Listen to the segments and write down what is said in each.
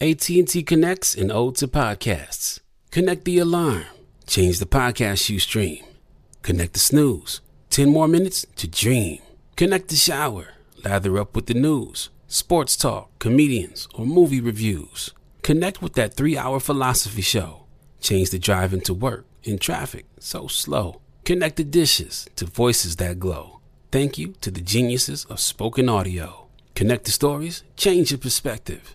AT&T connects an ode to podcasts. Connect the alarm. Change the podcast you stream. Connect the snooze. 10 more minutes to dream. Connect the shower. Lather up with the news, sports talk, comedians, or movie reviews. Connect with that 3-hour philosophy show. Change the drive into work in traffic so slow. Connect the dishes to voices that glow. Thank you to the geniuses of spoken audio. Connect the stories. Change your perspective.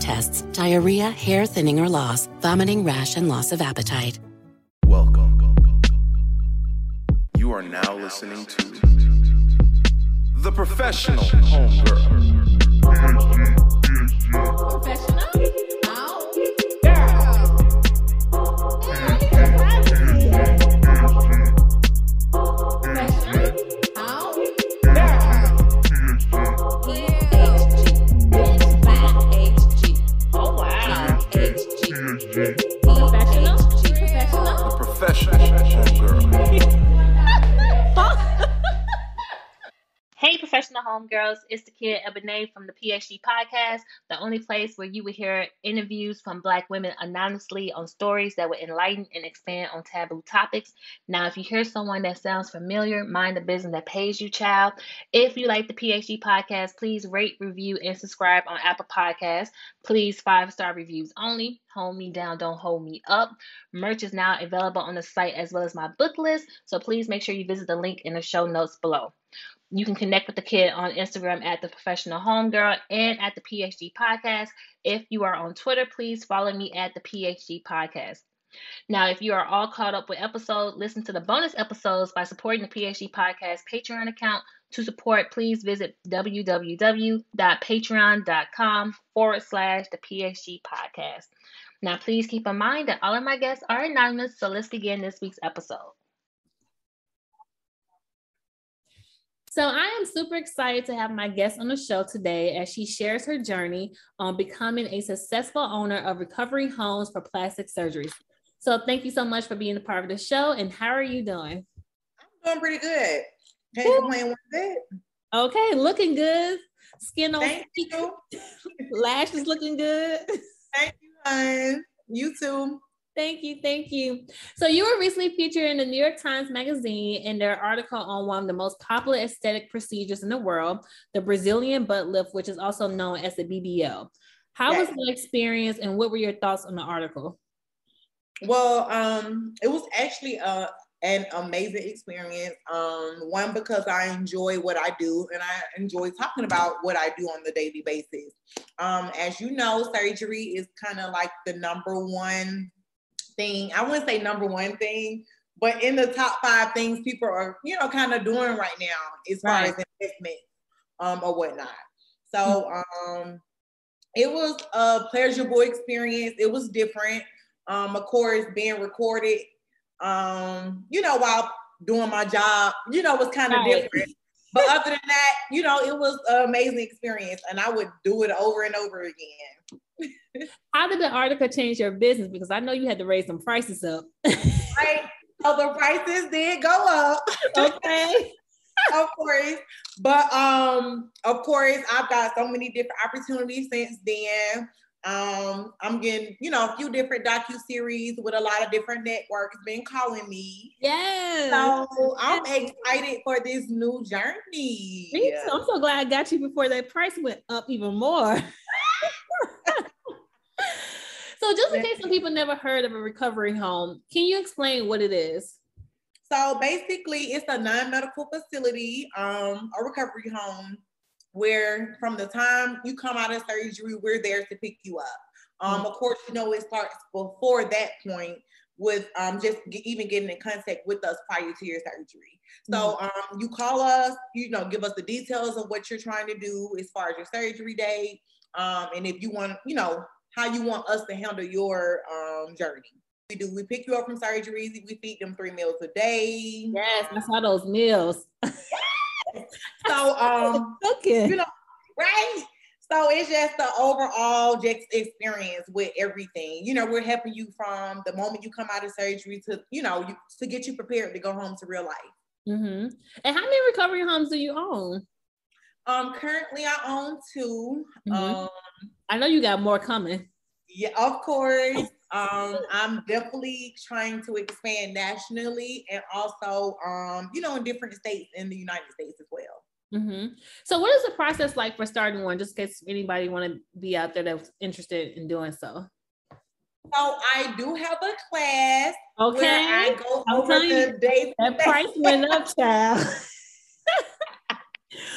tests, diarrhea, hair thinning or loss, vomiting, rash, and loss of appetite. Welcome. You are now listening to The Professional Homegirl. The Professional Homegirl. Hey, Professional Homegirls, it's the kid Ebene from the PHG Podcast, the only place where you will hear interviews from Black women anonymously on stories that will enlighten and expand on taboo topics. Now, if you hear someone that sounds familiar, mind the business that pays you, child. If you like the PHG Podcast, please rate, review, and subscribe on Apple Podcasts. Please, 5-star reviews only. Hold me down, don't hold me up. Merch is now available on the site as well as my book list, so please make sure you visit the link in the show notes below. You can connect with the kid on Instagram at The Professional Homegirl and at The PHG Podcast. If you are on Twitter, please follow me at The PHG Podcast. Now, if you are all caught up with episodes, listen to the bonus episodes by supporting the PHG Podcast Patreon account. To support, please visit www.patreon.com/The PHG Podcast. Now, please keep in mind that all of my guests are anonymous, so let's begin this week's episode. So I am super excited to have my guest on the show today as she shares her journey on becoming a successful owner of recovery homes for plastic surgeries. So thank you so much for being a part of the show. And how are you doing? I'm doing pretty good. Can't complain one bit. Okay, looking good. Skin on. Thank you. Lashes looking good. Thank you, hon. You too. Thank you. Thank you. So you were recently featured in the New York Times Magazine in their article on one of the most popular aesthetic procedures in the world, the Brazilian butt lift, which is also known as the BBL. How was the experience and what were your thoughts on the article? Well, it was actually an amazing experience. One, because I enjoy what I do and I enjoy talking about what I do on the daily basis. As you know, surgery is kind of like the number one thing. I wouldn't say number one thing, but in the top 5 things people are, kind of doing right now as far as investment or whatnot. So it was a pleasurable experience. It was different. Of course, being recorded, while doing my job, was kind of different. But other than that, you know, it was an amazing experience, and I would do it over and over again. How did the article change your business? Because I know you had to raise some prices up. Right. So the prices did go up. Okay. Of course. But of course, I've got so many different opportunities since then. I'm getting, you know, a few different docuseries with a lot of different networks been calling me. Yes. So I'm excited for this new journey. Me too. I'm so glad I got you before that price went up even more. So just in case some people never heard of a recovery home, can you explain what it is? So basically it's a non-medical facility, a recovery home, where from the time you come out of surgery, we're there to pick you up. Of course, you know, it starts before that point with just even getting in contact with us prior to your surgery. So you call us, you know, give us the details of what you're trying to do as far as your surgery date. And if you want, you know, how you want us to handle your journey. We pick you up from surgeries, we feed them 3 meals a day. Yes, I saw those meals. So, you know, right? So it's just the overall just experience with everything. You know, we're helping you from the moment you come out of surgery to, you know, to get you prepared to go home to real life. Mm-hmm. And how many recovery homes do you own? Currently I own 2. Mm-hmm. I know you got more coming. Yeah, of course. I'm definitely trying to expand nationally and also, you know, in different states in the United States as well. Mm-hmm. So what is the process like for starting one, just in case anybody want to be out there that's interested in doing so? So I do have a class. Okay. Where I go over the days. That price went up, child.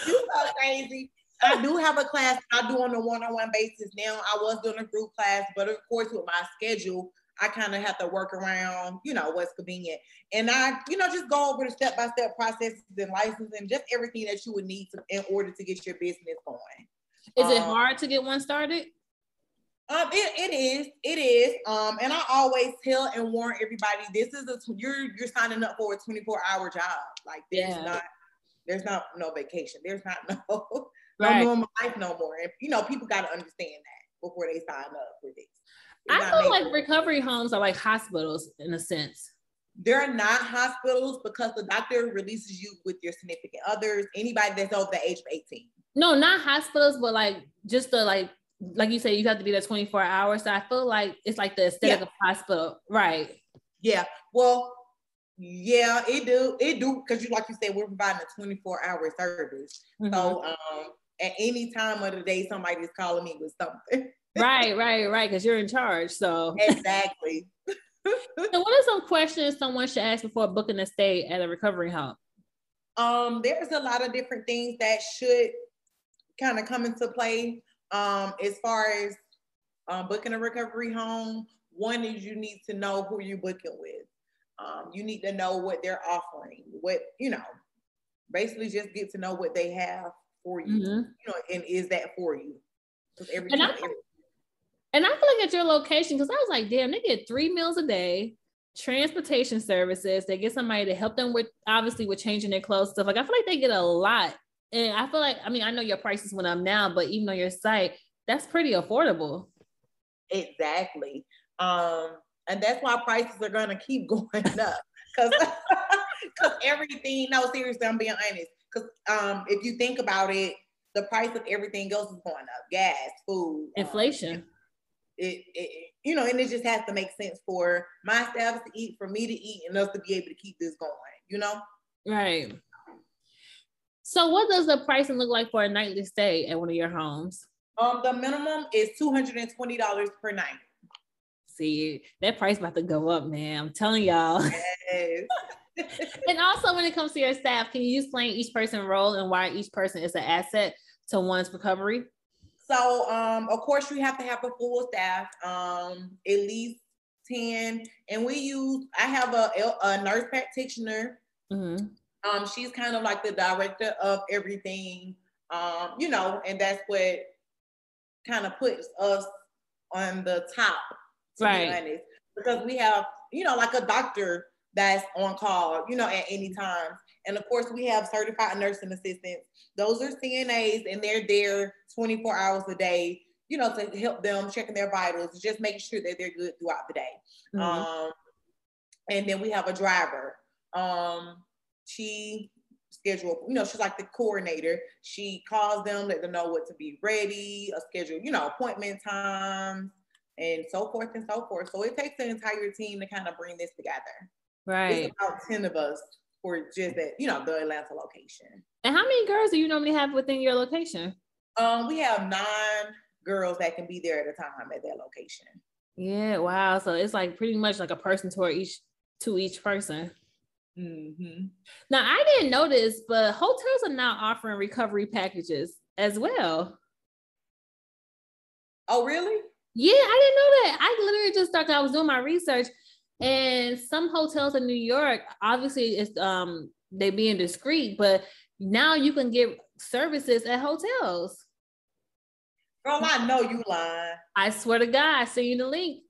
You so crazy. I do have a class I do on a one-on-one basis now. I was doing a group class, but of course with my schedule, I kind of have to work around, you know, what's convenient. And I, you know, just go over the step-by-step processes and licensing, just everything that you would need to, in order to get your business going. Is it hard to get one started? It is. And I always tell and warn everybody, this is you're signing up for a 24-hour job. Like there's not no vacation. There's not no. Right. No normal life no more. And, you know, people got to understand that before they sign up for this. I feel like recovery homes are like hospitals in a sense. They're not hospitals because the doctor releases you with your significant others, anybody that's over the age of 18. No, not hospitals, but like just the like you say, you have to be there 24 hours. So I feel like it's like the aesthetic of hospital. Right. Yeah. Well, yeah, it do. Because like you said, we're providing a 24-hour service. Mm-hmm. So, at any time of the day, somebody's calling me with something. Right. Because you're in charge. So exactly. So what are some questions someone should ask before booking a stay at a recovery home? There's a lot of different things that should kind of come into play as far as booking a recovery home. One is you need to know who you're booking with. You need to know what they're offering, what, you know, basically just get to know what they have for you, you know, and is that for you? And I feel like at your location, because I was like, damn, they get 3 meals a day, transportation services, they get somebody to help them with, obviously with changing their clothes, stuff. Like, I feel like they get a lot. And I feel like, I mean, I know your prices went up now, but even on your site, that's pretty affordable. Exactly. And that's why prices are going to keep going up. Because everything, no, seriously, I'm being honest. Because if you think about it, the price of everything else is going up. Gas, food. Inflation. It you know, and it just has to make sense for my staff to eat, for me to eat, and us to be able to keep this going, you know? Right. So what does the pricing look like for a nightly stay at one of your homes? The minimum is $220 per night. See, that price about to go up, man. I'm telling y'all. Yes. And also when it comes to your staff, can you explain each person's role and why each person is an asset to one's recovery? So, of course you have to have a full staff, at least 10. And I have a nurse practitioner. Mm-hmm. She's kind of like the director of everything, you know, and that's what kind of puts us on the top. Right. Because we have, you know, like a doctor that's on call, you know, at any time. And of course, we have certified nursing assistants. Those are CNAs, and they're there 24 hours a day, you know, to help them checking their vitals, just making sure that they're good throughout the day. Mm-hmm. And then we have a driver. She scheduled, you know, she's like the coordinator. She calls them, let them know what to be ready, a schedule, you know, appointment times, and so forth and so forth. So it takes the entire team to kind of bring this together. Right. It's about 10 of us for just that, you know, the Atlanta location. And how many girls do you normally have within your location? We have 9 girls that can be there at a time at that location. Yeah. Wow. So it's like pretty much like a person to each person. Mm-hmm. Now, I didn't know this, but hotels are now offering recovery packages as well. Oh, really? Yeah, I didn't know that. I literally just started, I was doing my research, and some hotels in New York, obviously it's they being discreet, but now you can get services at hotels. Girl, I know you lying. I swear to God, I sent you the link.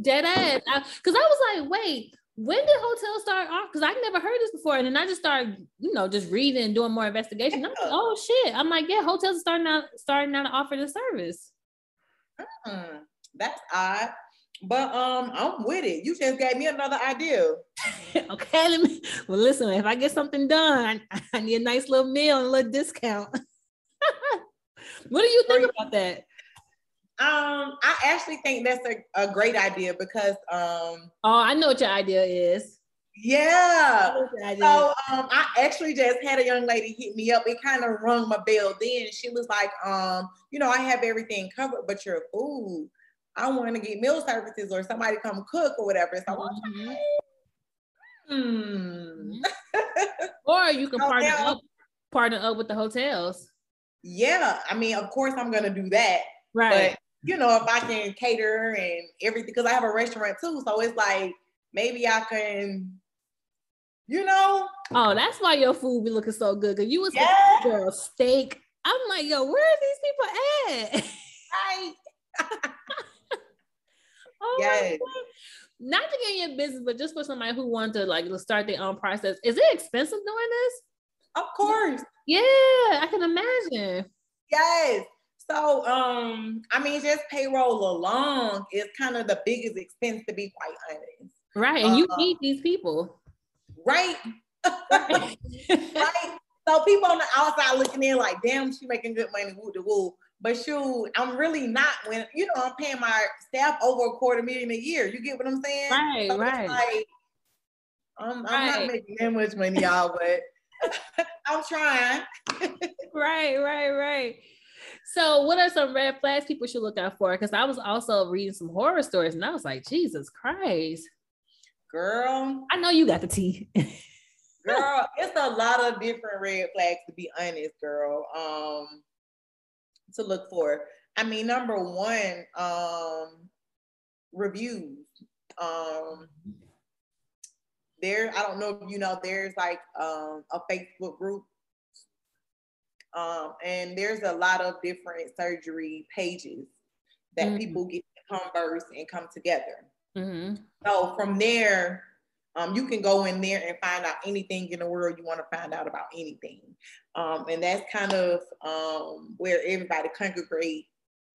Dead ass. Because I was like, wait, when did hotels start off? Because I never heard this before. And then I just started, you know, just reading and doing more investigation. Yeah. I'm like, oh shit. I'm like, yeah, hotels are starting out to offer the service. Mm-hmm. That's odd. But I'm with it. You just gave me another idea. Okay, listen, if I get something done, I need a nice little meal and a little discount. What do you think about that? I actually think that's a great idea because I know what your idea is. Yeah. I actually just had a young lady hit me up. It kind of rung my bell then. She was like, you know, I have everything covered, but your food. I want to get meal services or somebody come cook or whatever. So mm-hmm. Or you can partner up with the hotels. Yeah, I mean, of course I'm gonna do that. Right. But you know, if I can cater and everything, because I have a restaurant too, so it's like maybe I can, you know. Oh, that's why your food be looking so good. Cause you was like, girl, steak. I'm like, yo, where are these people at? Right. Oh yes. Not to get in your business, but just for somebody who wants to like start their own process. Is it expensive doing this? Of course. Yeah, I can imagine. Yes. So, I mean, just payroll alone is kind of the biggest expense, to be quite honest. Right. And you need these people. Right. Right. Right. So people on the outside looking in like, damn, she making good money, woo to woo. But shoot, I'm really not when, you know, I'm paying my staff over $250,000 a year. You get what I'm saying? Right, so right. It's like, I'm not making that much money, y'all, but I'm trying. Right. So what are some red flags people should look out for? Because I was also reading some horror stories and I was like, Jesus Christ. Girl. I know you got the tea. Girl, it's a lot of different red flags, to be honest, girl. To look for. I mean, number one, reviews. I don't know if you know, there's like a Facebook group, and there's a lot of different surgery pages that mm-hmm. people get to converse and come together. Mm-hmm. So from there, you can go in there and find out anything in the world you want to find out about anything. And that's kind of where everybody congregate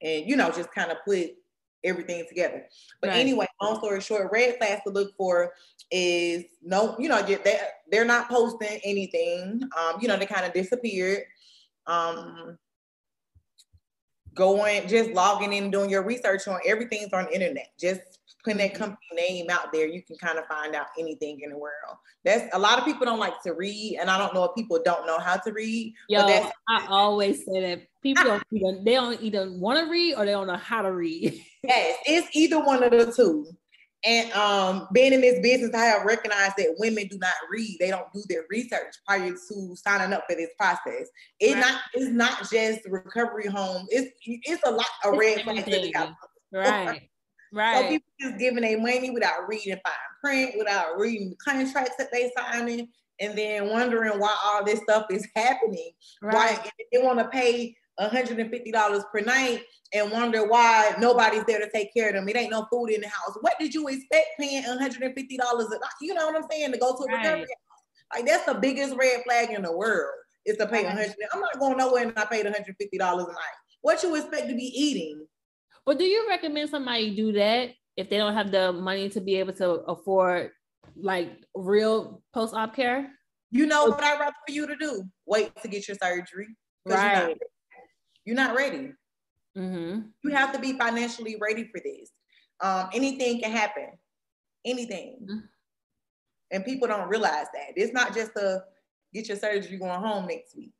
and, you know, just kind of put everything together. But Anyway, long story short, red flags to look for is no, you know, they're not posting anything. You know, they kind of disappeared. Just logging in, doing your research on everything's on the internet. Just putting that company name out there, you can kind of find out anything in the world. That's a lot of people don't like to read, and I don't know if people don't know how to read. Yo, I always say that people don't either want to read or they don't know how to read. Yes, it's either one of the two. And being in this business, I have recognized that women do not read. They don't do their research prior to signing up for this process. It's not just recovery home. It's a lot of red flags. Right. Right. So people just giving their money without reading fine print, without reading the contracts that they signing, and then wondering why all this stuff is happening. Right. Why they want to pay $150 per night and wonder why nobody's there to take care of them. It ain't no food in the house. What did you expect paying $150 a night? You know what I'm saying? To go to a recovery house. Like, that's the biggest red flag in the world, is to pay $100. I'm not going nowhere and I paid $150 a night. What you expect to be eating? Well, do you recommend somebody do that if they don't have the money to be able to afford like real post-op care? You know what I'd rather for you to do? Wait to get your surgery. Right. You're not ready. Mm-hmm. You have to be financially ready for this. Anything can happen. Anything. Mm-hmm. And people don't realize that. It's not just a get your surgery going home next week.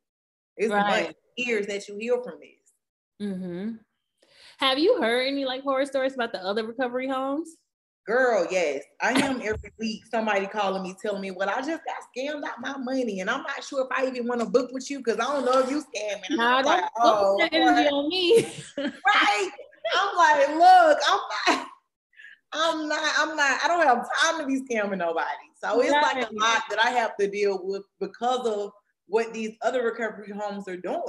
It's like years that you heal from this. Mm-hmm. Have you heard any like horror stories about the other recovery homes? Girl, yes. I am every week somebody calling me, telling me, well, I just got scammed out my money and I'm not sure if I even want to book with you because I don't know if you scamming. And I'm like, oh, that energy on me. Right? I'm like, look, I'm not, I don't have time to be scamming nobody. So it's like a lot that I have to deal with because of what these other recovery homes are doing.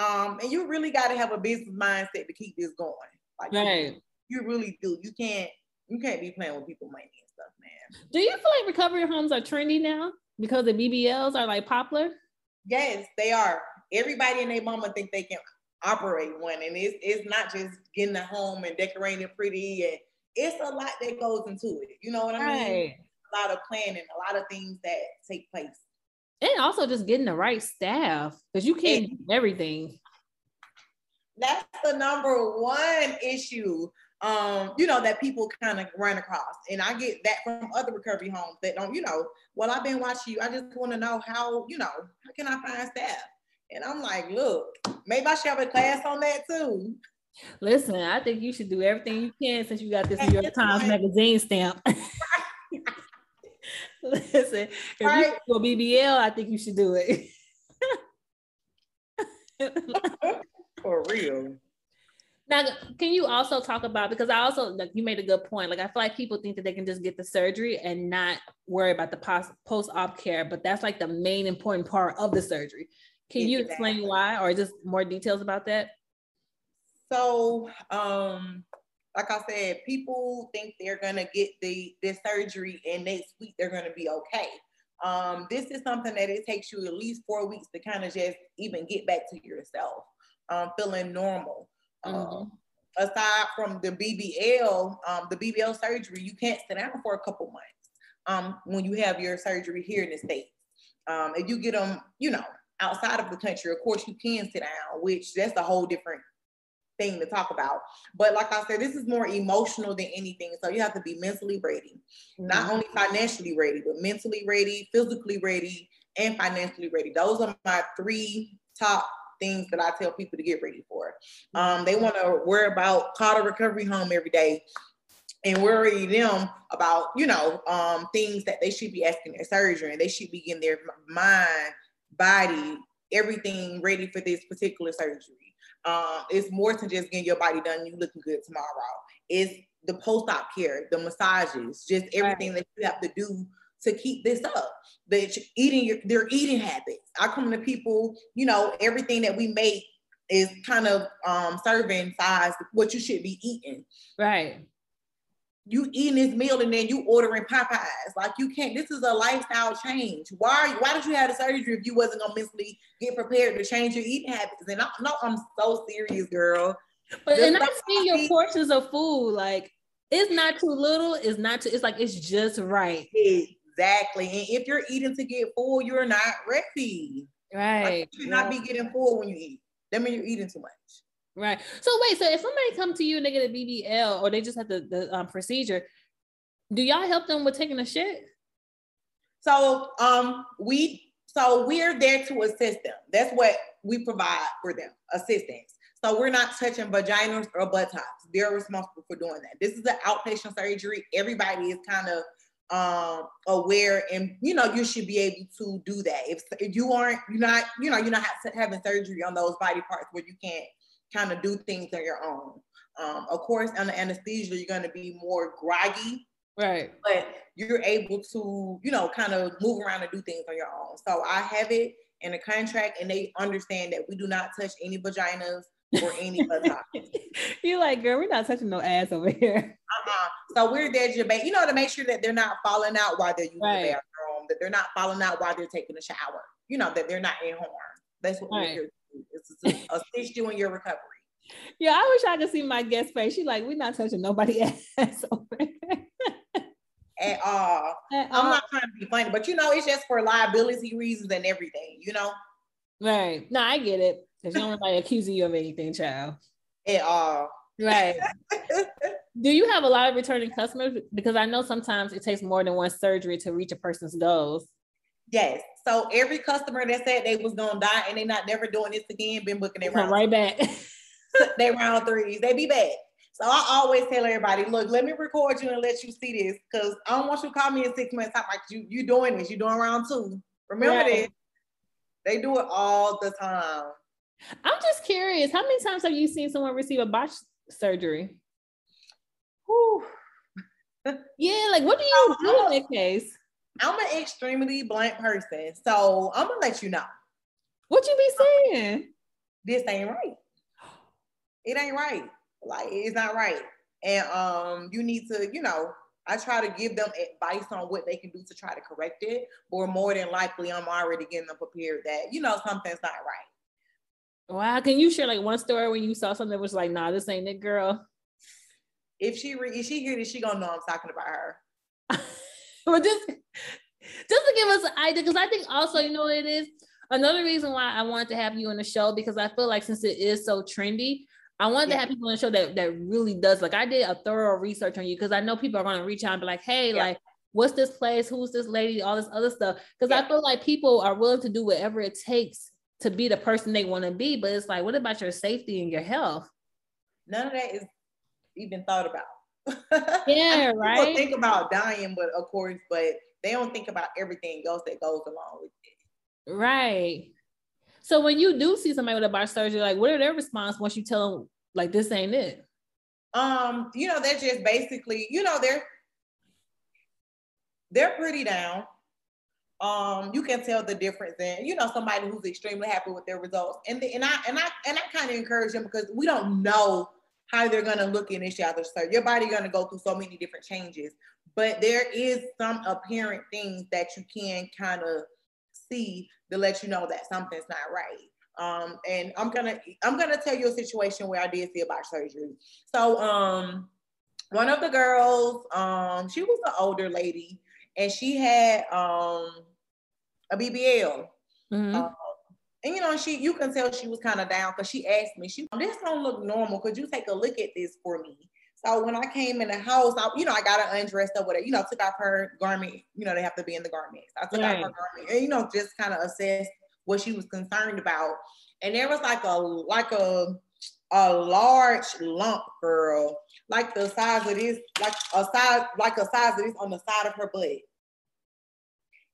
And you really got to have a business mindset to keep this going. Like, you really do. You can't be playing with people's money and stuff, man. Do you feel like recovery homes are trendy now because the BBLs are like popular? Yes, they are. Everybody and their mama think they can operate one, and it's not just getting a home and decorating it pretty. And it's a lot that goes into it. You know what I mean? A lot of planning, a lot of things that take place, and also just getting the right staff, because you can't do everything. That's the number one issue. You know, that people kind of run across, and I get that from other recovery homes that don't, you know, well, I've been watching you, I just want to know how, you know, how can I find staff? And I'm like, look, maybe I should have a class on that too. Listen, I think you should do everything you can since you got this New York Times Magazine stamp. Listen, if you go BBL, I think you should do it. For real. Now, can you also talk about, because I also, like, you made a good point. Like, I feel like people think that they can just get the surgery and not worry about the post-op care, but that's like the main important part of the surgery. Can you explain why, or just more details about that? So, like I said, people think they're going to get the surgery and next week they're going to be okay. This is something that it takes you at least 4 weeks to kind of just even get back to yourself, feeling normal. Aside from the BBL surgery, you can't sit down for a couple months when you have your surgery here in the States. If you get them, you know, outside of the country, of course you can sit down, which that's a whole different thing to talk about. But like I said, this is more emotional than anything. So you have to be mentally ready, not only financially ready, but mentally ready, physically ready, and financially ready. Those are my three top things that I tell people to get ready for. They want to worry about call the recovery home every day and worry them about, you know, things that they should be asking their surgeon, and they should be getting their mind, body, everything ready for this particular surgery. It's more than just getting your body done, you looking good tomorrow. It's the post-op care, the massages, just everything that you have to do to keep this up, their eating habits. I come to people, you know, everything that we make is kind of serving size what you should be eating. Right. You eating this meal and then you ordering Popeyes. Like, you can't, this is a lifestyle change. Why did you have the surgery if you wasn't gonna mentally get prepared to change your eating habits? And I'm so serious, girl. But and I've seen your portions of food, like, it's not too little, it's not too, it's like, it's just right. Exactly. And if you're eating to get full, you're not ready. Right. Like, you should not be getting full when you eat. That means you're eating too much. Right. So wait, so if somebody come to you and they get a BBL, or they just have the procedure, do y'all help them with taking a shit? So we're there to assist them. That's what we provide for them, assistance. So we're not touching vaginas or buttocks. They're responsible for doing that. This is an outpatient surgery. Everybody is kind of aware, and you know, you should be able to do that. If you aren't, you're not having surgery on those body parts where you can't kind of do things on your own. Of course, under anesthesia, you're going to be more groggy, right? But you're able to, you know, kind of move around and do things on your own. So I have it in a contract, and they understand that we do not touch any vaginas or any buttocks. You're like, girl, we're not touching no ass over here. So we're there to, you know, to make sure that they're not falling out while they're using the bathroom, that they're not falling out while they're taking a shower, you know, that they're not in harm. That's what we're here to do, is to assist you in your recovery. Yeah, I wish I could see my guest face. She's like, we're not touching nobody ass over there. At all. At all. I'm not trying to be funny, but you know, it's just for liability reasons and everything, you know? Right. No, I get it. Because you don't want anybody accusing you of anything, child. At all. Right. Do you have a lot of returning customers? Because I know sometimes it takes more than one surgery to reach a person's goals. Yes. So every customer that said they was gonna die and they not never doing this again, been booking their round right back. They round threes. They be back. So I always tell everybody, look, let me record you and let you see this, because I don't want you to call me in 6 months. I'm like, you doing this? You doing round two? Remember this? They do it all the time. I'm just curious, how many times have you seen someone receive a botched surgery? Yeah, like what do you do in that case? I'm an extremely blunt person, so I'm gonna let you know. What you be saying? This ain't right. It ain't right. Like, it's not right. And you need to, you know, I try to give them advice on what they can do to try to correct it, but more than likely, I'm already getting them prepared that, you know, something's not right. Wow, can you share like one story when you saw something that was like, nah, this ain't it, girl? If she hear this, she gonna know I'm talking about her. But just to give us an idea, because I think also, you know what it is? Another reason why I wanted to have you on the show, because I feel like since it is so trendy, I wanted to have people on the show that really does. Like, I did a thorough research on you, because I know people are going to reach out and be like, hey, like, what's this place? Who's this lady? All this other stuff. Because I feel like people are willing to do whatever it takes to be the person they want to be. But it's like, what about your safety and your health? None of that is even thought about. Yeah, right. People think about dying, but of course, but they don't think about everything else that goes along with it. Right. So when you do see somebody with a botched surgery, like, what are their response once you tell them, like, this ain't it? You know, they're just basically, you know, they're pretty down. You can tell the difference in, you know, somebody who's extremely happy with their results. And I kind of encourage them, because we don't know how they're going to look in each other. So your body going to go through so many different changes, but there is some apparent things that you can kind of see to let you know that something's not right. And I'm gonna tell you a situation where I did see a botched surgery. So one of the girls, she was an older lady, and she had a BBL. Mm-hmm. And you know, you can tell she was kind of down, because she asked me, this don't look normal. Could you take a look at this for me? So when I came in the house, I got her undressed up with her, you know, took off her garment. You know, they have to be in the garments. I took off her garment and, you know, just kind of assessed what she was concerned about. And there was like a large lump, girl, like the size of this, like a size of this on the side of her butt.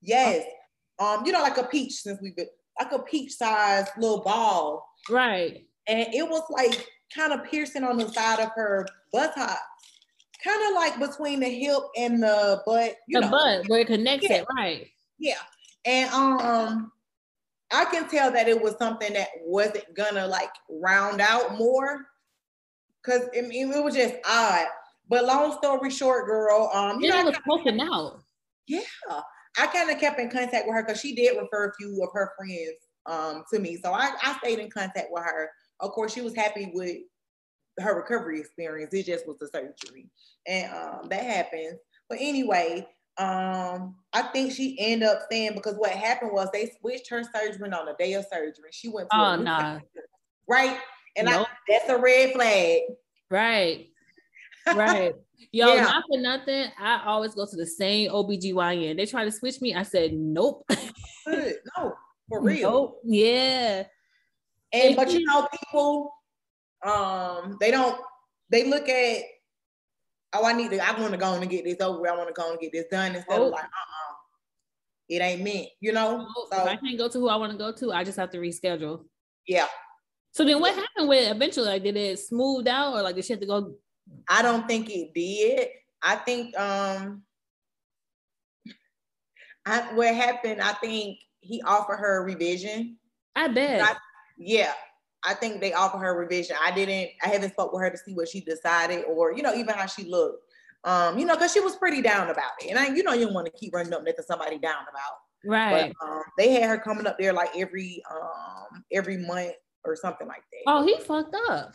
Yes. You know, like a peach, since we've been, like a peach sized little ball. Right. And it was like kind of piercing on the side of her buttocks, kind of like between the hip and the butt, butt where it connects it, right? Yeah. And I can tell that it was something that wasn't gonna like round out more, because I mean, it was just odd. But long story short, girl, it was poking out. Yeah, I kind of kept in contact with her, because she did refer a few of her friends to me, so I stayed in contact with her. Of course, she was happy with her recovery experience. It just was the surgery. And that happens. But anyway, I think she ended up saying, because what happened was they switched her surgeon on the day of surgery. She went to right? And that's a red flag. Right. Right. Yo, not for nothing, I always go to the same OBGYN. They try to switch me. I said, nope. Good. No, for real. Nope. Yeah. And, but you know, people, they look at, I want to go on and get this over. I want to go on and get this done, instead of like, it ain't meant, you know? So if I can't go to who I want to go to, I just have to reschedule. Yeah. So then what happened with it eventually? Like, did it smooth out, or like did she have to go? I don't think it did. I think, what happened, I think he offered her a revision. I bet. Yeah, I think they offered her revision. I haven't spoke with her to see what she decided, or, you know, even how she looked. you know, because she was pretty down about it. And I, you know, you don't want to keep running up nothing somebody down about. Right. But, they had her coming up there like every month or something like that. Oh, he fucked up.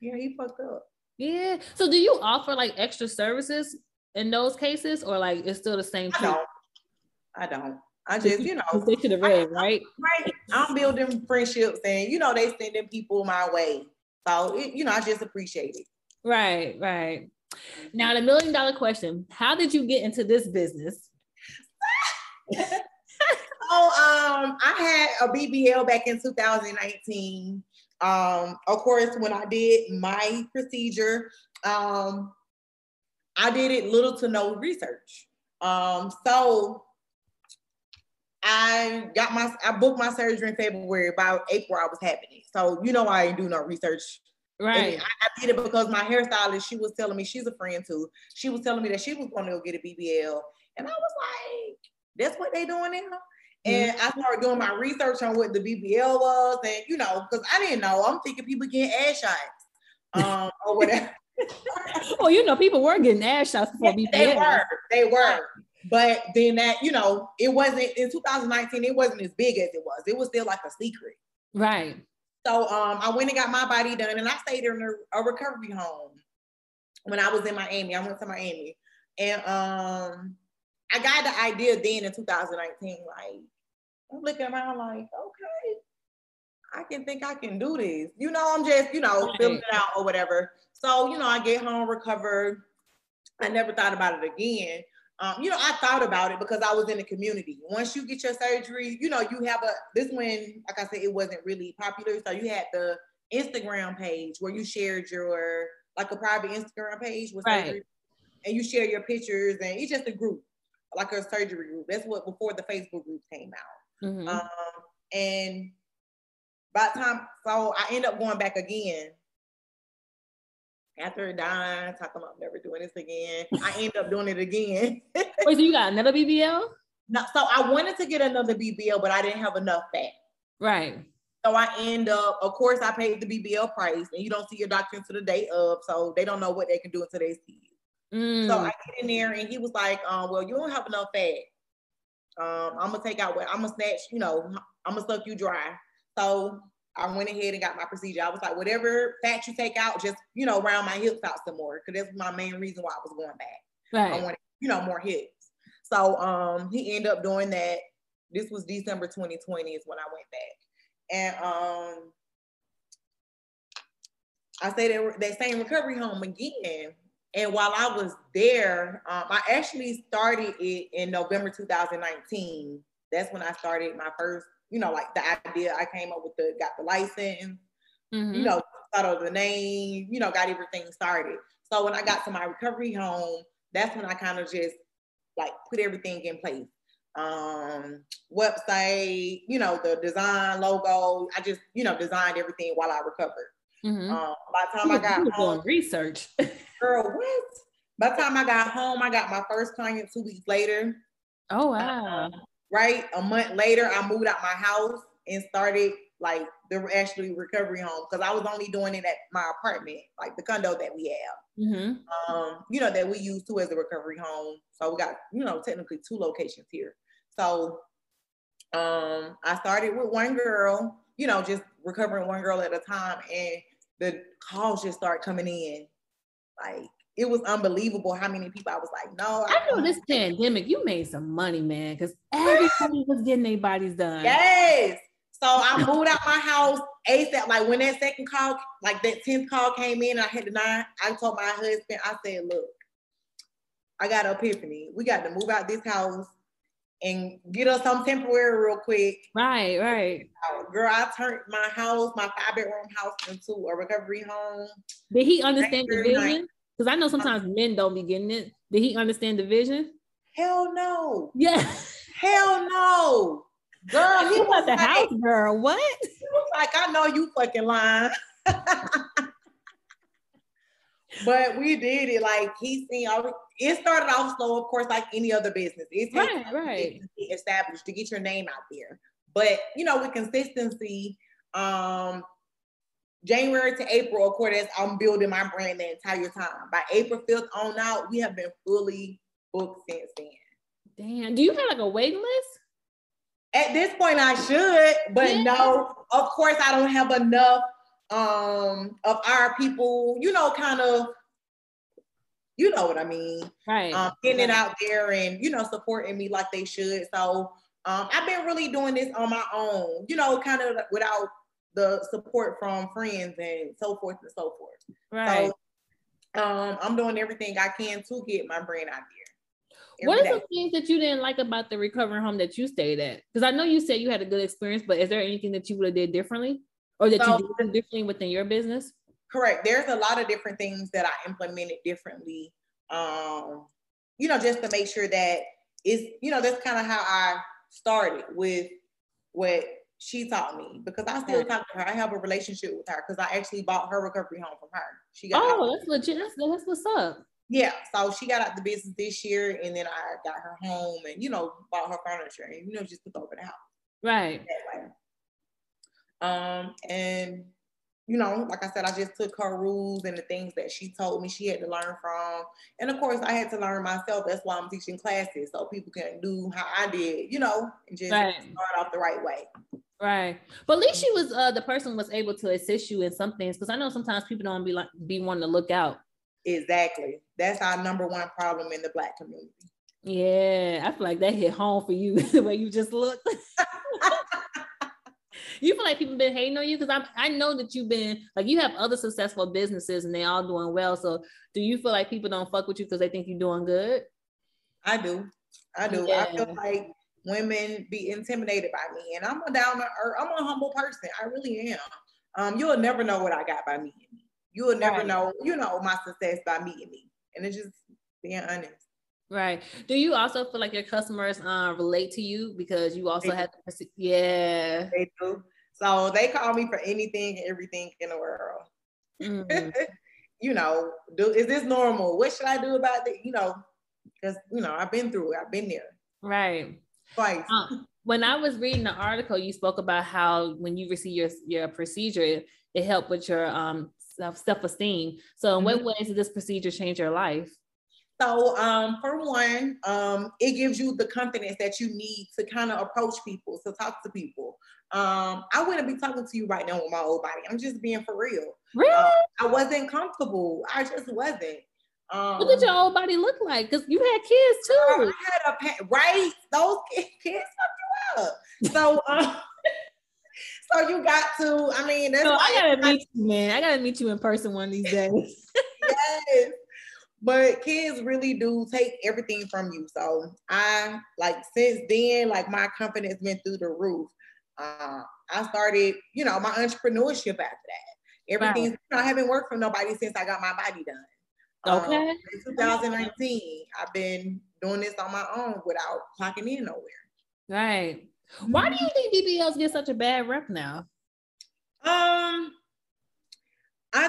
Yeah, he fucked up. Yeah. So do you offer like extra services in those cases, or like it's still the same thing? I don't. I just, you know, they should have read, right? Right. I'm building friendships, and you know, they sending people my way. So it, you know, I just appreciate it. Right, right. Now the $1 million question: how did you get into this business? I had a BBL back in 2019. Of course, when I did my procedure, I did it little to no research. So I booked my surgery in February. By April, I was happening. So, you know, I didn't do no research. Right. And I did it because my hairstylist, she was telling me, she's a friend too. She was telling me that she was going to go get a BBL. And I was like, that's what they doing now? And I started doing my research on what the BBL was, and you know, because I didn't know. I'm thinking people getting ass shots, or whatever. Well, you know, people were getting ass shots before BBL. They were. But then that, you know, it wasn't in 2019. It wasn't as big as it was. It was still like a secret, right? So I went and got my body done, and I stayed in a recovery home when I was in Miami. I went to Miami, and I got the idea then in 2019, like, I'm looking around like, okay, I can think I can do this. You know, I'm just, you know, filling it out or whatever. So, you know, I get home, recover. I never thought about it again. You know, I thought about it because I was in the community. Once you get your surgery, you know, you have this one, like I said, it wasn't really popular. So you had the Instagram page where you shared your, like a private Instagram page with surgery, and you share your pictures, and it's just a group, like a surgery group. That's what before the Facebook group came out. Mm-hmm. And by the time, so I end up going back again. After dying, talking about never doing this again, I end up doing it again. Wait, so you got another BBL? No, so I wanted to get another BBL, but I didn't have enough fat. Right. So I end up, of course, I paid the BBL price, and you don't see your doctor until the day of, so they don't know what they can do until they see you. So I get in there, and he was like, well, you don't have enough fat. I'm going to take out what, I'm going to snatch, you know, I'm going to suck you dry. So I went ahead and got my procedure. I was like, whatever fat you take out, just, you know, round my hips out some more. Cause that's my main reason why I was going back. Right. I wanted, you know, more hips. So he ended up doing that. This was December 2020 is when I went back. And I stayed at that same recovery home again. And while I was there, I actually started it in November 2019. That's when I started my first, you know, like the idea. I came up with got the license, you know, thought of the name, you know, got everything started. So when I got to my recovery home, that's when I kind of just like put everything in place. Website, you know, the design, logo. I just, you know, designed everything while I recovered. By the time I got home, research. Girl, what? By the time I got home, I got my first client 2 weeks later. Oh, wow. Right? A month later, I moved out my house and started like the actually recovery home, because I was only doing it at my apartment, like the condo that we have, you know, that we use too as a recovery home. So we got, you know, technically two locations here. So I started with one girl, you know, just recovering one girl at a time, and the calls just start coming in. Like, it was unbelievable how many people I was like, no. I know this pandemic, you made some money, man, because everybody was getting their bodies done. Yes. So I moved out my house ASAP. Like, when that second call, like that 10th call came in, I had the 9. I told my husband, I said, look, I got an epiphany. We got to move out this house and get us some temporary real quick. Right, right. Girl, I turned my house, my 5-bedroom house, into a recovery home. Did he understand the vision? Because I know sometimes men don't be getting it. Did he understand the vision? Hell no. Yeah. Hell no. Girl, he was the house girl. What? He was like, I know you fucking lying. But we did it. Like, he seen, it started off slow, of course, like any other business. It takes time to get established, to get your name out there. But, you know, with consistency, January to April, of course, I'm building my brand the entire time. By April 5th on out, we have been fully booked since then. Damn, do you have like a wait list? At this point, I should, but no, of course, I don't have enough of our people, you know, kind of, you know what I mean? Right. Getting it out there and, you know, supporting me like they should. So I've been really doing this on my own, you know, kind of without the support from friends and so forth and so forth. Right. So I'm doing everything I can to get my brand out there. What are some things that you didn't like about the recovering home that you stayed at? Because I know you said you had a good experience, but is there anything that you would have did differently, or that you did differently within your business? Correct. There's a lot of different things that I implemented differently, you know, just to make sure that it's, you know, that's kind of how I started with what she taught me, because I still talk to her. I have a relationship with her because I actually bought her recovery home from her. She got that's legit. That's what's up. Yeah, so she got out the business this year, and then I got her home and, you know, bought her furniture and, you know, just took over the house. Right. And, you know, like I said, I just took her rules and the things that she told me she had to learn from. And, of course, I had to learn myself. That's why I'm teaching classes, so people can do how I did, you know, and just start off the right way. Right. But at least she was, the person was able to assist you in some things, because I know sometimes people don't be wanting to look out. Exactly. That's our number one problem in the Black community. Yeah, I feel like that hit home for you the way you just looked. You feel like people been hating on you? Because I know that you've been, like, you have other successful businesses and they all doing well. So do you feel like people don't fuck with you because they think you're doing good? I do. Yeah. I feel like women be intimidated by me, and I'm a down to earth, I'm a humble person. I really am. You'll never know what I got by me. You will never know, you know, my success by meeting me. And it's just being honest. Right. Do you also feel like your customers relate to you because you also have to, They do. So they call me for anything and everything in the world. Mm-hmm. You know, is this normal? What should I do about it? You know, because, you know, I've been through it. I've been there. Right. Twice. When I was reading the article, you spoke about how when you receive your procedure, it helped with your self-esteem. So in what ways did this procedure change your life? So for one, it gives you the confidence that you need to kind of approach people, to talk to people. I wouldn't be talking to you right now with my old body. I'm just being for real. Really? I wasn't comfortable. I just wasn't. What did your old body look like? Because you had kids too. I had right? Those kids fucked you up. So, so you got to, I mean, that's I gotta meet you in person one of these days. Yes, but kids really do take everything from you. So I, like, since then, like, my confidence went through the roof. I started, you know, my entrepreneurship after that. Everything, you know, I haven't worked for nobody since I got my body done. Okay. In 2019, I've been doing this on my own without clocking in nowhere. Right. Why do you think BBLs get such a bad rep now? I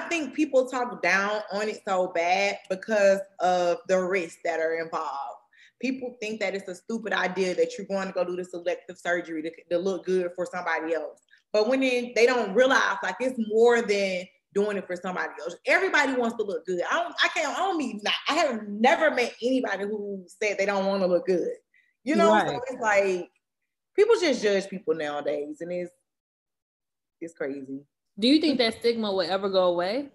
think people talk down on it so bad because of the risks that are involved. People think that it's a stupid idea that you're going to go do the selective surgery to look good for somebody else. But when they don't realize, like, it's more than doing it for somebody else. Everybody wants to look good. I have never met anybody who said they don't want to look good. You know, so it's like, people just judge people nowadays, and it's crazy. Do you think that stigma will ever go away?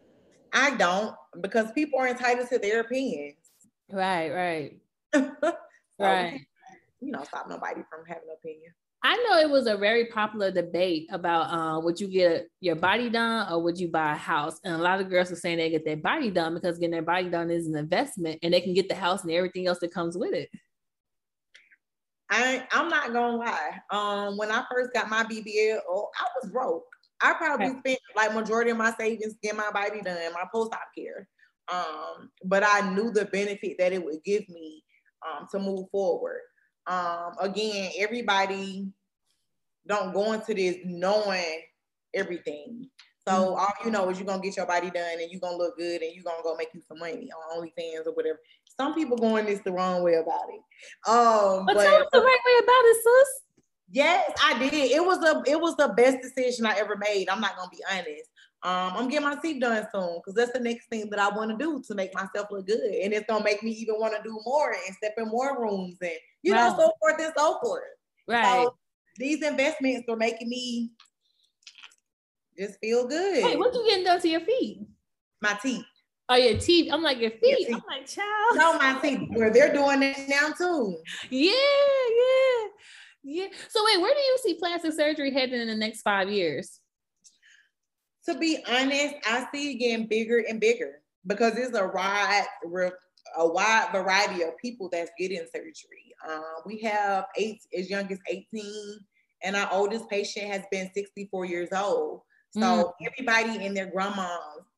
I don't, because people are entitled to their opinions. Right. So, you know, stop nobody from having an opinion. I know it was a very popular debate about would you get your body done or would you buy a house? And a lot of girls are saying they get their body done because getting their body done is an investment, and they can get the house and everything else that comes with it. I'm not gonna lie. When I first got my BBL, I was broke. I probably spent like majority of my savings getting my body done, my post-op care. But I knew the benefit that it would give me to move forward. Again, everybody don't go into this knowing everything. So all you know is you're gonna get your body done and you're gonna look good and you're gonna go make you some money on OnlyFans or whatever. Some people going this the wrong way about it. But tell us the right way about it, sis. Yes, I did. It was the best decision I ever made. I'm not gonna be honest. I'm getting my teeth done soon because that's the next thing that I want to do to make myself look good. And it's going to make me even want to do more and step in more rooms and, you right. know, so forth and so forth. Right. So these investments are making me just feel good. Hey, what you getting done to your feet? My teeth. Oh, your teeth. I'm like, your feet? Your teeth. I'm like, child. No, my teeth. Where they're doing that now too. Yeah, yeah, yeah. So wait, where do you see plastic surgery heading in the next 5 years? To be honest, I see it getting bigger and bigger because there's a wide variety of people that's getting surgery. We have 8 as young as 18, and our oldest patient has been 64 years old. So everybody and their grandmas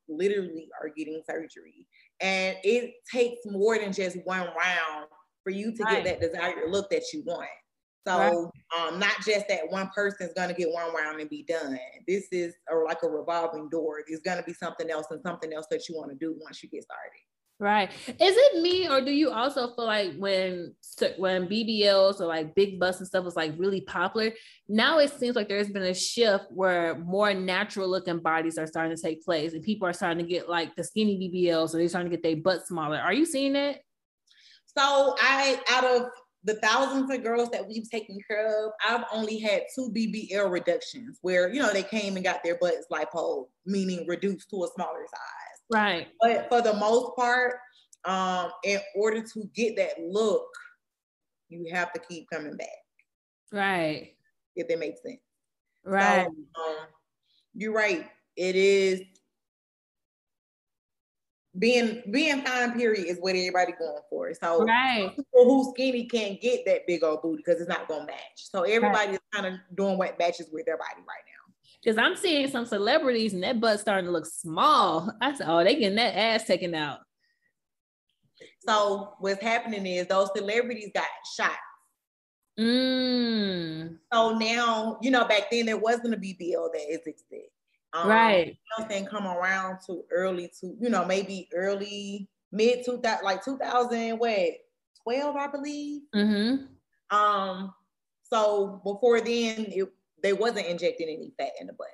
literally are getting surgery. And it takes more than just one round for you to right. get that desired look that you want. So right. Not just that one person's going to get one round and be done. This is like a revolving door. There's going to be something else and something else that you want to do once you get started. Right. Is it me, or do you also feel like when BBLs or like big butts and stuff was like really popular, now it seems like there's been a shift where more natural looking bodies are starting to take place and people are starting to get like the skinny BBLs, or they're starting to get their butt smaller. Are you seeing that? So out of the thousands of girls that we've taken care of, I've only had 2 BBL reductions where, you know, they came and got their butts lipo, meaning reduced to a smaller size. Right. But for the most part, in order to get that look, you have to keep coming back. Right. If that makes sense. Right. So, you're right. It is being fine, period, is what everybody going for. So right. people who skinny can't get that big old booty because it's not going to match. So everybody right. is kind of doing what matches with their body right now. Because I'm seeing some celebrities and that butt starting to look small. I said, oh, they getting that ass taken out. So what's happening is those celebrities got shot. So now, you know, back then there wasn't a BBL that existed. Right. Something come around to mid 2000, like 2012, I believe. Mm-hmm. So before then, they wasn't injecting any fat in the butt.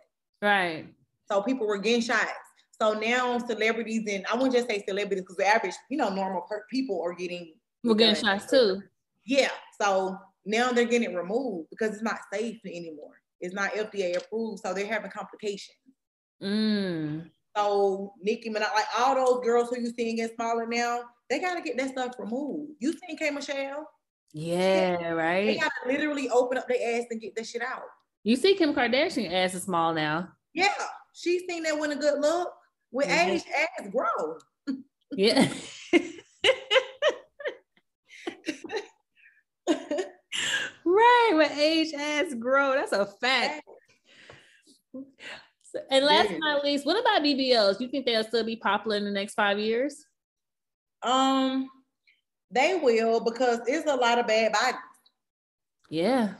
Right. So people were getting shots. So now celebrities, and I wouldn't just say celebrities because the average, you know, normal people are getting shots too. Yeah. So now they're getting it removed because it's not safe anymore. It's not FDA approved. So they're having complications. So Nicki Minaj, like all those girls who you seeing get smaller now, they got to get that stuff removed. You seen K. Michelle? Yeah, right. They got to literally open up their ass and get that shit out. You see Kim Kardashian's ass is small now. Yeah, she's seen that when a good look. With age, ass grow. Yeah. Right, with age, ass grow. That's a fact. And last but not least, what about BBLs? You think they'll still be popular in the next 5 years? They will, because there's a lot of bad bodies. Yeah.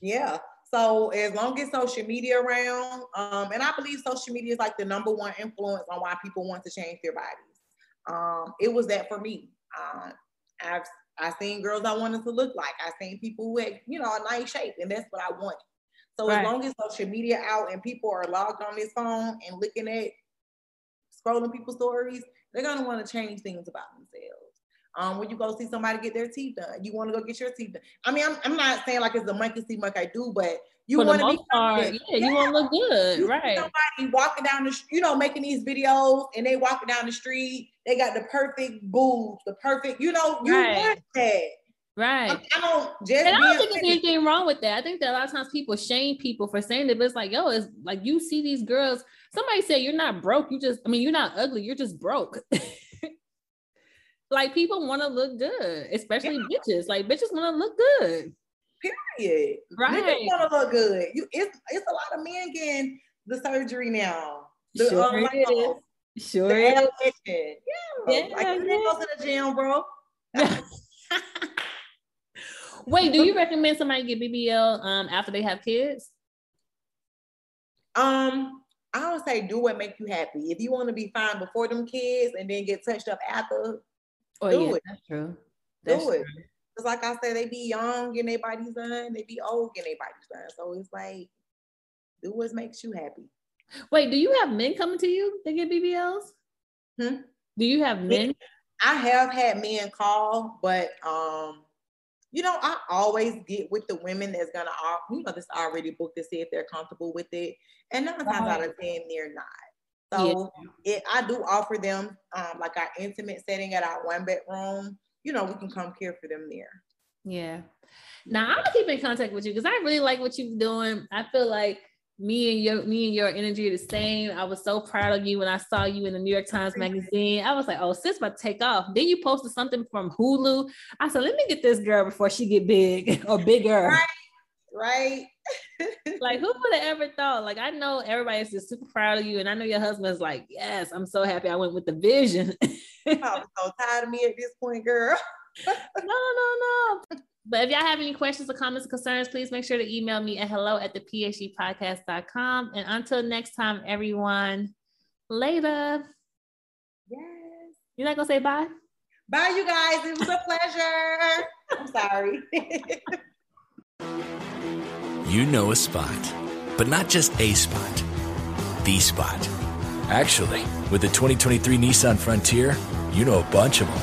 Yeah. So as long as social media around, and I believe social media is like the number one influence on why people want to change their bodies. It was that for me. I've seen girls I wanted to look like. I've seen people who had, you know, a nice shape, and that's what I wanted. So right. as long as social media out and people are logged on this phone and looking at, scrolling people's stories, they're going to want to change things about themselves. When you go see somebody get their teeth done, you want to go get your teeth done. I mean, I'm not saying like it's a monkey see, monkey do, but you want to be confident. Yeah, you want to look good, you right? Somebody walking down the, you know, making these videos, and they walking down the street, they got the perfect boobs, the perfect, you know, you right. want that, right? I don't think there's anything wrong with that. I think that a lot of times people shame people for saying that, but it's like, yo, it's like you see these girls. Somebody said you're not broke. You're not ugly. You're just broke. Like, people want to look good, especially bitches. Like, bitches want to look good. Period. Right. Bitches want to look good. It's a lot of men getting the surgery now. Sure is. Yeah. Like, you didn't go to the gym, bro. Wait, do you recommend somebody get BBL after they have kids? I would say do what makes you happy. If you want to be fine before them kids and then get touched up after, do it. That's true. That's true. It's like I said, they be young and their body's done. They be old and their body's done. So it's like, do what makes you happy. Wait, do you have men coming to you to get BBLs? Do you have men? I have had men call, but you know, I always get with the women that's gonna, you know, this already booked to see if they're comfortable with it, and 9 times out of 10, they're not. So I do offer them like our intimate setting at our one bedroom. You know, we can come care for them there. Yeah. Now I'm gonna keep in contact with you because I really like what you're doing. I feel like me and your energy are the same. I was so proud of you when I saw you in the New York Times Magazine. I was like, oh, sis about to take off. Then you posted something from Hulu. I said, let me get this girl before she get big or bigger. Right. Like, who would have ever thought? Like, I know everybody's just super proud of you, and I know your husband's like, yes, I'm so happy I went with the vision. I'm so tired of me at this point, girl. No. But if y'all have any questions or comments or concerns, please make sure to email me at hello@thephgpodcast.com. And until next time, everyone, later. Yes. You're not going to say bye? Bye, you guys. It was a pleasure. I'm sorry. You know a spot, but not just a spot, the spot. Actually, with the 2023 Nissan Frontier, you know a bunch of them.